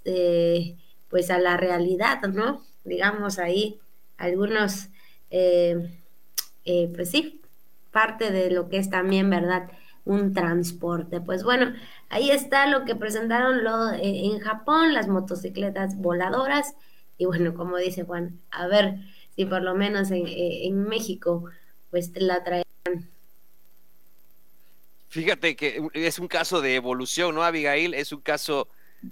pues a la realidad, ¿no? Digamos ahí, algunos, pues sí, parte de lo que es también, ¿verdad?, un transporte. Pues bueno, ahí está lo que presentaron en Japón, las motocicletas voladoras. Y bueno, como dice Juan, a ver, y por lo menos en México pues la traerán. Fíjate que es un caso de evolución, ¿no, Abigail? Es un caso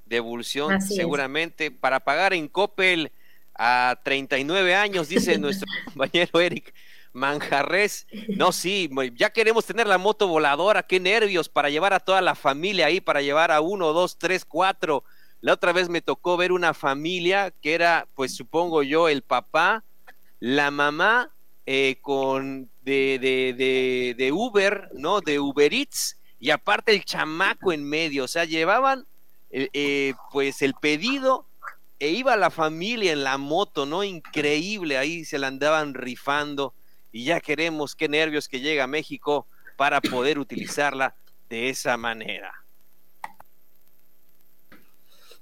de evolución. Así seguramente es. Para pagar en Coppel a 39 años, dice nuestro compañero Eric Manjarres. No, sí, ya queremos tener la moto voladora, qué nervios, para llevar a toda la familia ahí, para llevar a 1, 2, 3, 4. La otra vez me tocó ver una familia que era, pues supongo yo, el papá, la mamá con de Uber, ¿no? De Uber Eats, y aparte el chamaco en medio, o sea, llevaban pues el pedido e iba la familia en la moto, ¿no? Increíble, ahí se la andaban rifando, y ya queremos, qué nervios que llega a México para poder utilizarla de esa manera.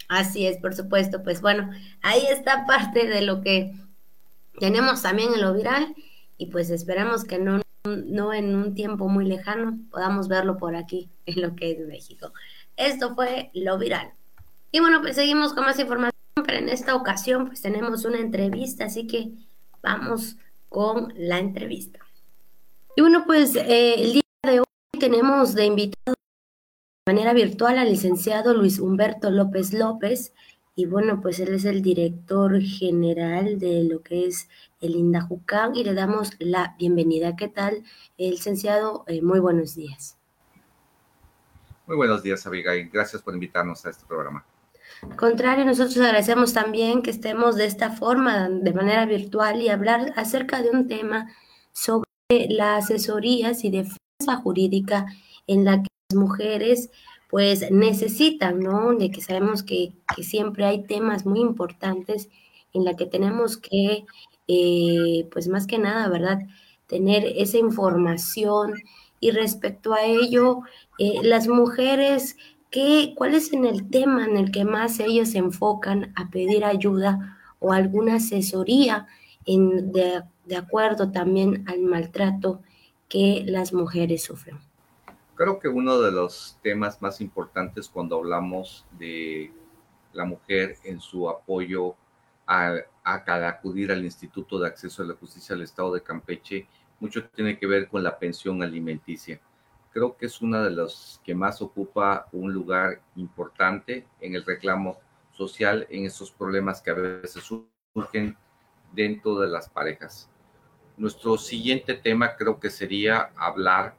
Así es, por supuesto. Pues bueno, ahí está parte de lo que tenemos también en lo viral, y pues esperamos que no en un tiempo muy lejano podamos verlo por aquí, en lo que es México. Esto fue lo viral. Y bueno, pues seguimos con más información, pero en esta ocasión pues tenemos una entrevista, así que vamos con la entrevista. Y bueno, pues el día de hoy tenemos de invitado de manera virtual al licenciado Luis Humberto López López, y bueno, pues él es el director general de lo que es el Indajucán, y le damos la bienvenida. ¿Qué tal, licenciado? Muy buenos días. Muy buenos días, Abigail. Gracias por invitarnos a este programa. Al contrario, nosotros agradecemos también que estemos de esta forma, de manera virtual, y hablar acerca de un tema sobre la asesoría y defensa jurídica en la que las mujeres pues necesitan, ¿no? De que sabemos que siempre hay temas muy importantes en la que tenemos que, pues más que nada, ¿verdad?, tener esa información. Y respecto a ello, las mujeres, ¿cuál es en el tema en el que más ellos se enfocan a pedir ayuda o alguna asesoría de acuerdo también al maltrato que las mujeres sufren? Creo que uno de los temas más importantes cuando hablamos de la mujer en su apoyo a acudir al Instituto de Acceso a la Justicia del Estado de Campeche, mucho tiene que ver con la pensión alimenticia. Creo que es una de las que más ocupa un lugar importante en el reclamo social, en esos problemas que a veces surgen dentro de las parejas. Nuestro siguiente tema creo que sería hablar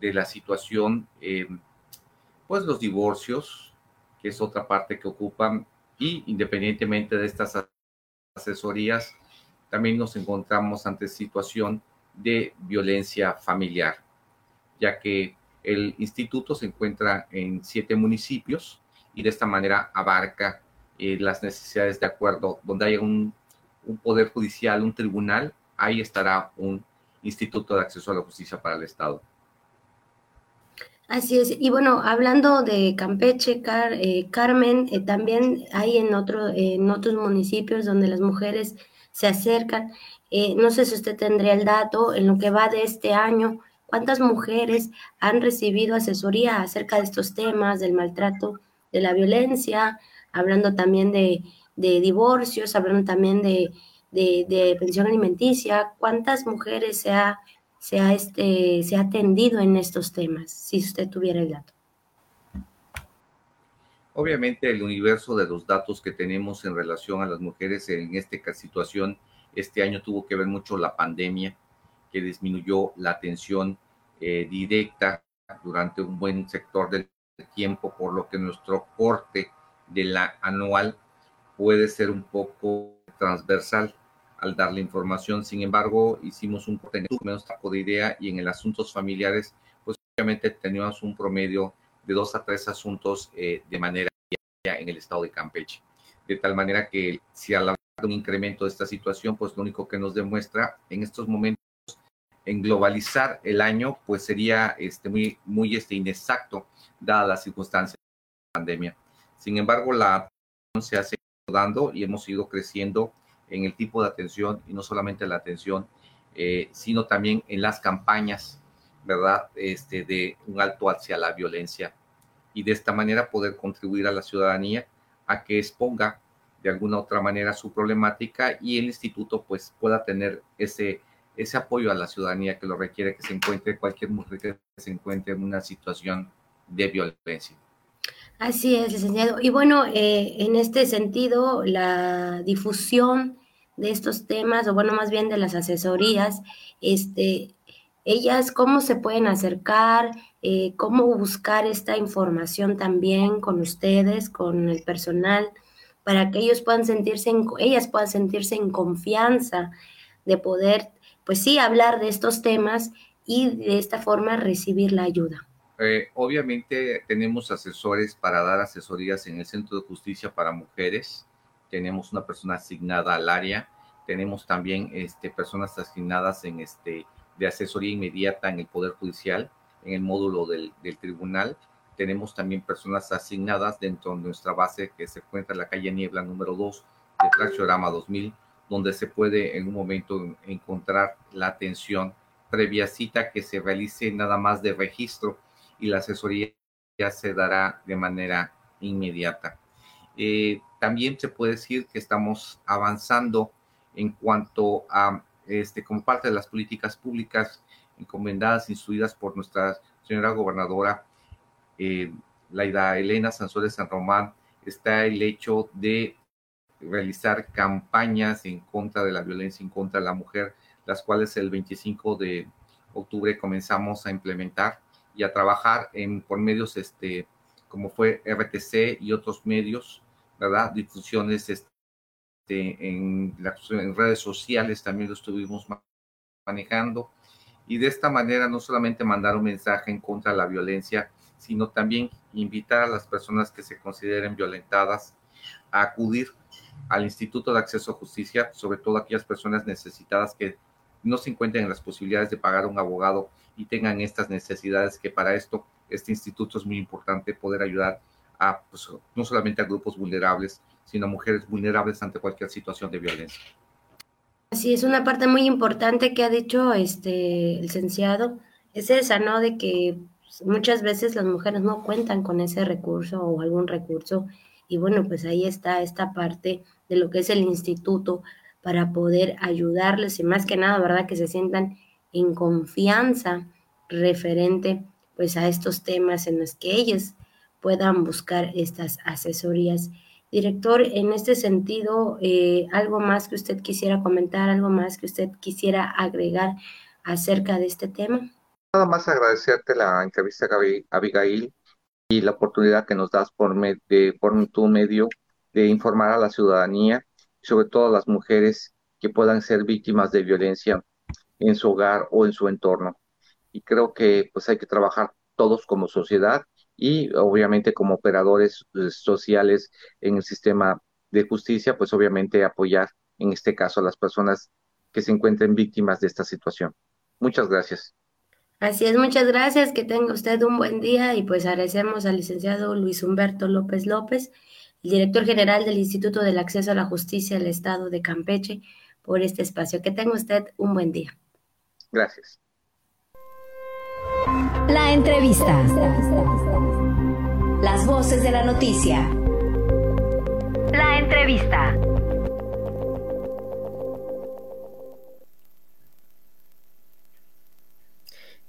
de la situación, pues los divorcios, que es otra parte que ocupan, y independientemente de estas asesorías, también nos encontramos ante situación de violencia familiar, ya que el instituto se encuentra en 7 municipios y de esta manera abarca las necesidades de acuerdo. Donde haya un poder judicial, un tribunal, ahí estará un instituto de acceso a la justicia para el Estado. Así es. Y bueno, hablando de Campeche, Carmen, también hay en otros municipios donde las mujeres se acercan. No sé si usted tendría el dato en lo que va de este año, ¿cuántas mujeres han recibido asesoría acerca de estos temas, del maltrato, de la violencia, hablando también de divorcios, hablando también de pensión alimenticia? ¿Cuántas mujeres se ha atendido en estos temas, si usted tuviera el dato? Obviamente el universo de los datos que tenemos en relación a las mujeres en esta situación este año tuvo que ver mucho la pandemia, que disminuyó la atención directa durante un buen sector del tiempo, por lo que nuestro corte de la anual puede ser un poco transversal al dar la información. Sin embargo, hicimos un corte menos taco de idea, y en el asuntos familiares, pues obviamente teníamos un promedio de 2 a 3 asuntos de manera diaria en el estado de Campeche. De tal manera que si a la un incremento de esta situación, pues lo único que nos demuestra en estos momentos en globalizar el año, pues sería muy inexacto, dadas las circunstancias de la pandemia. Sin embargo, la atención se ha seguido dando y hemos ido creciendo en el tipo de atención, y no solamente la atención, sino también en las campañas, ¿verdad?, de un alto hacia la violencia, y de esta manera poder contribuir a la ciudadanía a que exponga de alguna otra manera su problemática, y el instituto pues pueda tener ese apoyo a la ciudadanía que lo requiere, que se encuentre cualquier mujer que se encuentre en una situación de violencia. Así es, licenciado. Y bueno, en este sentido, la difusión de estos temas, o bueno, más bien de las asesorías, ellas cómo se pueden acercar, cómo buscar esta información también con ustedes, con el personal, para que ellas puedan sentirse en confianza de poder, pues sí, hablar de estos temas y de esta forma recibir la ayuda. Obviamente tenemos asesores para dar asesorías en el Centro de Justicia para Mujeres, tenemos una persona asignada al área, tenemos también personas asignadas en de asesoría inmediata en el Poder Judicial, en el módulo del tribunal. Tenemos también personas asignadas dentro de nuestra base que se encuentra en la calle Niebla número 2 de Tracciorama 2000, donde se puede en un momento encontrar la atención previa cita que se realice nada más de registro y la asesoría ya se dará de manera inmediata. También se puede decir que estamos avanzando en cuanto a, como parte de las políticas públicas encomendadas, instruidas por nuestra señora gobernadora Laida Elena Sansores San Román, está el hecho de realizar campañas en contra de la violencia, en contra de la mujer, las cuales el 25 de octubre comenzamos a implementar y a trabajar por medios como fue RTC y otros medios, ¿verdad? Difusiones en redes sociales también lo estuvimos manejando, y de esta manera no solamente mandar un mensaje en contra de la violencia, sino también invitar a las personas que se consideren violentadas a acudir al Instituto de Acceso a Justicia, sobre todo aquellas personas necesitadas que no se encuentren en las posibilidades de pagar un abogado y tengan estas necesidades, que para esto este instituto es muy importante, poder ayudar a, pues, no solamente a grupos vulnerables, sino a mujeres vulnerables ante cualquier situación de violencia. Así es, una parte muy importante que ha dicho el licenciado es esa, ¿no? De que muchas veces las mujeres no cuentan con ese recurso o algún recurso, y bueno, pues ahí está esta parte de lo que es el instituto para poder ayudarles y más que nada, ¿verdad?, que se sientan en confianza referente pues a estos temas en los que ellas puedan buscar estas asesorías. Director, en este sentido, algo más que usted quisiera comentar, algo más que usted quisiera agregar acerca de este tema. Nada más agradecerte la entrevista, Abigail, y la oportunidad que nos das por tu medio de informar a la ciudadanía, sobre todo a las mujeres que puedan ser víctimas de violencia en su hogar o en su entorno. Y creo que pues hay que trabajar todos como sociedad y obviamente como operadores sociales en el sistema de justicia, pues obviamente apoyar en este caso a las personas que se encuentren víctimas de esta situación. Muchas gracias. Así es, muchas gracias, que tenga usted un buen día y pues agradecemos al licenciado Luis Humberto López López, el director general del Instituto del Acceso a la Justicia del Estado de Campeche, por este espacio. Que tenga usted un buen día. Gracias. La entrevista. Las voces de la noticia. La entrevista.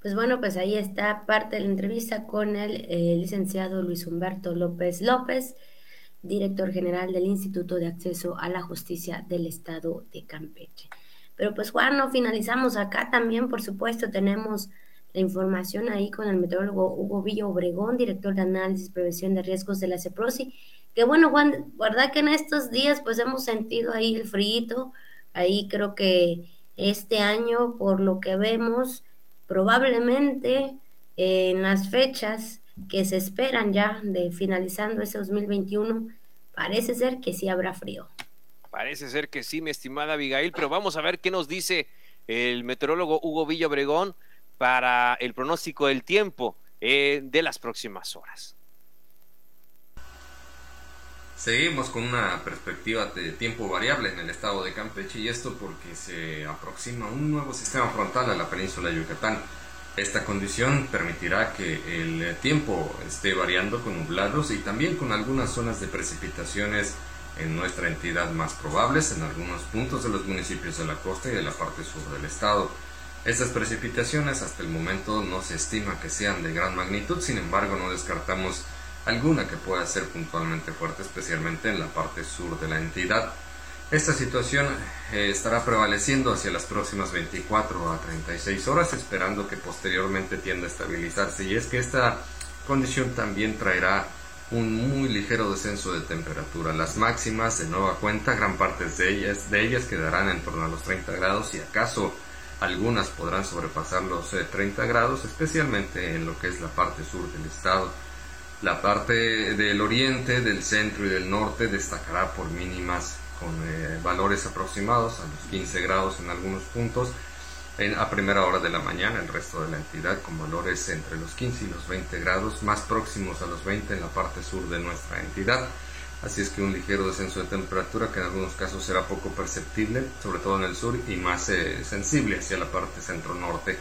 Pues bueno, pues ahí está parte de la entrevista con el licenciado Luis Humberto López López, director general del Instituto de Acceso a la Justicia del Estado de Campeche. Pero pues Juan, no finalizamos acá también, por supuesto, tenemos la información ahí con el meteorólogo Hugo Villa Obregón, director de Análisis y Prevención de Riesgos de la Ceprosi, que bueno Juan, ¿verdad que en estos días pues hemos sentido ahí el frío? Ahí creo que este año, por lo que vemos, probablemente en las fechas que se esperan ya de finalizando ese 2021, parece ser que sí habrá frío. Parece ser que sí, mi estimada Abigail, pero vamos a ver qué nos dice el meteorólogo Hugo Villa Obregón para el pronóstico del tiempo de las próximas horas. Seguimos con una perspectiva de tiempo variable en el estado de Campeche, y esto porque se aproxima un nuevo sistema frontal a la península de Yucatán. Esta condición permitirá que el tiempo esté variando con nublados y también con algunas zonas de precipitaciones en nuestra entidad más probables en algunos puntos de los municipios de la costa y de la parte sur del estado. Estas precipitaciones hasta el momento no se estima que sean de gran magnitud, sin embargo no descartamos alguna que pueda ser puntualmente fuerte, especialmente en la parte sur de la entidad. Esta situación estará prevaleciendo hacia las próximas 24 a 36 horas, esperando que posteriormente tienda a estabilizarse, y es que esta condición también traerá un muy ligero descenso de temperatura. Las máximas, de nueva cuenta, gran parte de ellas quedarán en torno a los 30 grados, y acaso algunas podrán sobrepasar los 30 grados, especialmente en lo que es la parte sur del estado. La parte del oriente, del centro y del norte destacará por mínimas con valores aproximados a los 15 grados en algunos puntos a primera hora de la mañana, el resto de la entidad con valores entre los 15 y los 20 grados, más próximos a los 20 en la parte sur de nuestra entidad. Así es que un ligero descenso de temperatura que en algunos casos será poco perceptible, sobre todo en el sur, y más sensible hacia la parte centro-norte.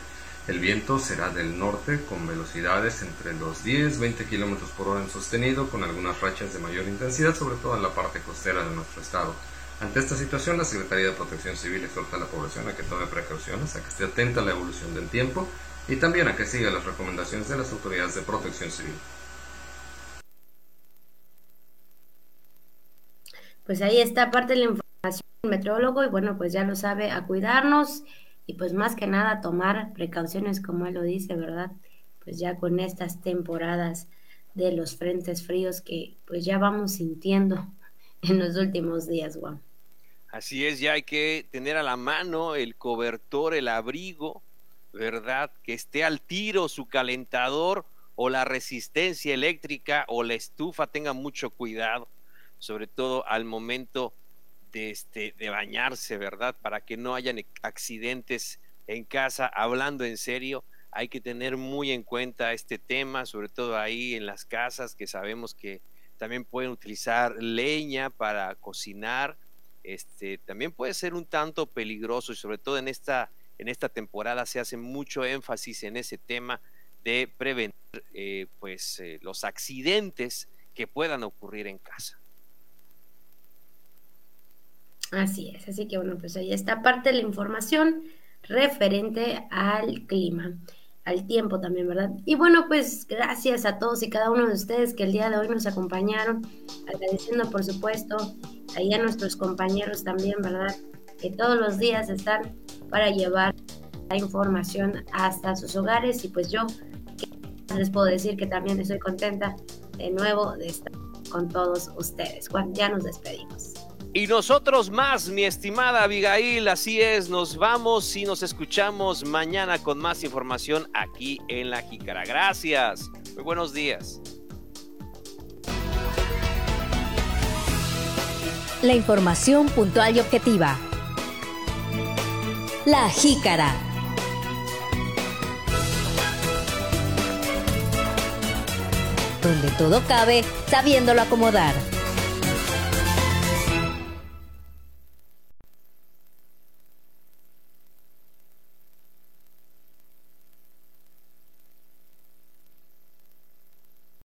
El viento será del norte con velocidades entre los 10-20 km por hora en sostenido, con algunas rachas de mayor intensidad, sobre todo en la parte costera de nuestro estado. Ante esta situación, la Secretaría de Protección Civil exhorta a la población a que tome precauciones, a que esté atenta a la evolución del tiempo y también a que siga las recomendaciones de las autoridades de protección civil. Pues ahí está parte de la información del meteorólogo y bueno, pues ya lo sabe, a cuidarnos. Y pues más que nada tomar precauciones, como él lo dice, ¿verdad? Pues ya con estas temporadas de los frentes fríos que pues ya vamos sintiendo en los últimos días, Juan. Así es, ya hay que tener a la mano el cobertor, el abrigo, ¿verdad? Que esté al tiro su calentador o la resistencia eléctrica o la estufa, tenga mucho cuidado, sobre todo al momento de bañarse, ¿verdad? Para que no hayan accidentes en casa. Hablando en serio, hay que tener muy en cuenta este tema, sobre todo ahí en las casas, que sabemos que también pueden utilizar leña para cocinar. También puede ser un tanto peligroso, y sobre todo en esta temporada se hace mucho énfasis en ese tema de prevenir los accidentes que puedan ocurrir en casa. Así es, así que bueno, pues ahí está parte de la información referente al clima, al tiempo también, ¿verdad? Y bueno, pues gracias a todos y cada uno de ustedes que el día de hoy nos acompañaron, agradeciendo por supuesto ahí a nuestros compañeros también, ¿verdad? Que todos los días están para llevar la información hasta sus hogares y pues yo les puedo decir que también estoy contenta de nuevo de estar con todos ustedes. Juan, ya nos despedimos. Y nosotros más, mi estimada Abigail, así es, nos vamos y nos escuchamos mañana con más información aquí en La Jícara. Gracias, muy buenos días. La información puntual y objetiva. La Jícara. Donde todo cabe, sabiéndolo acomodar.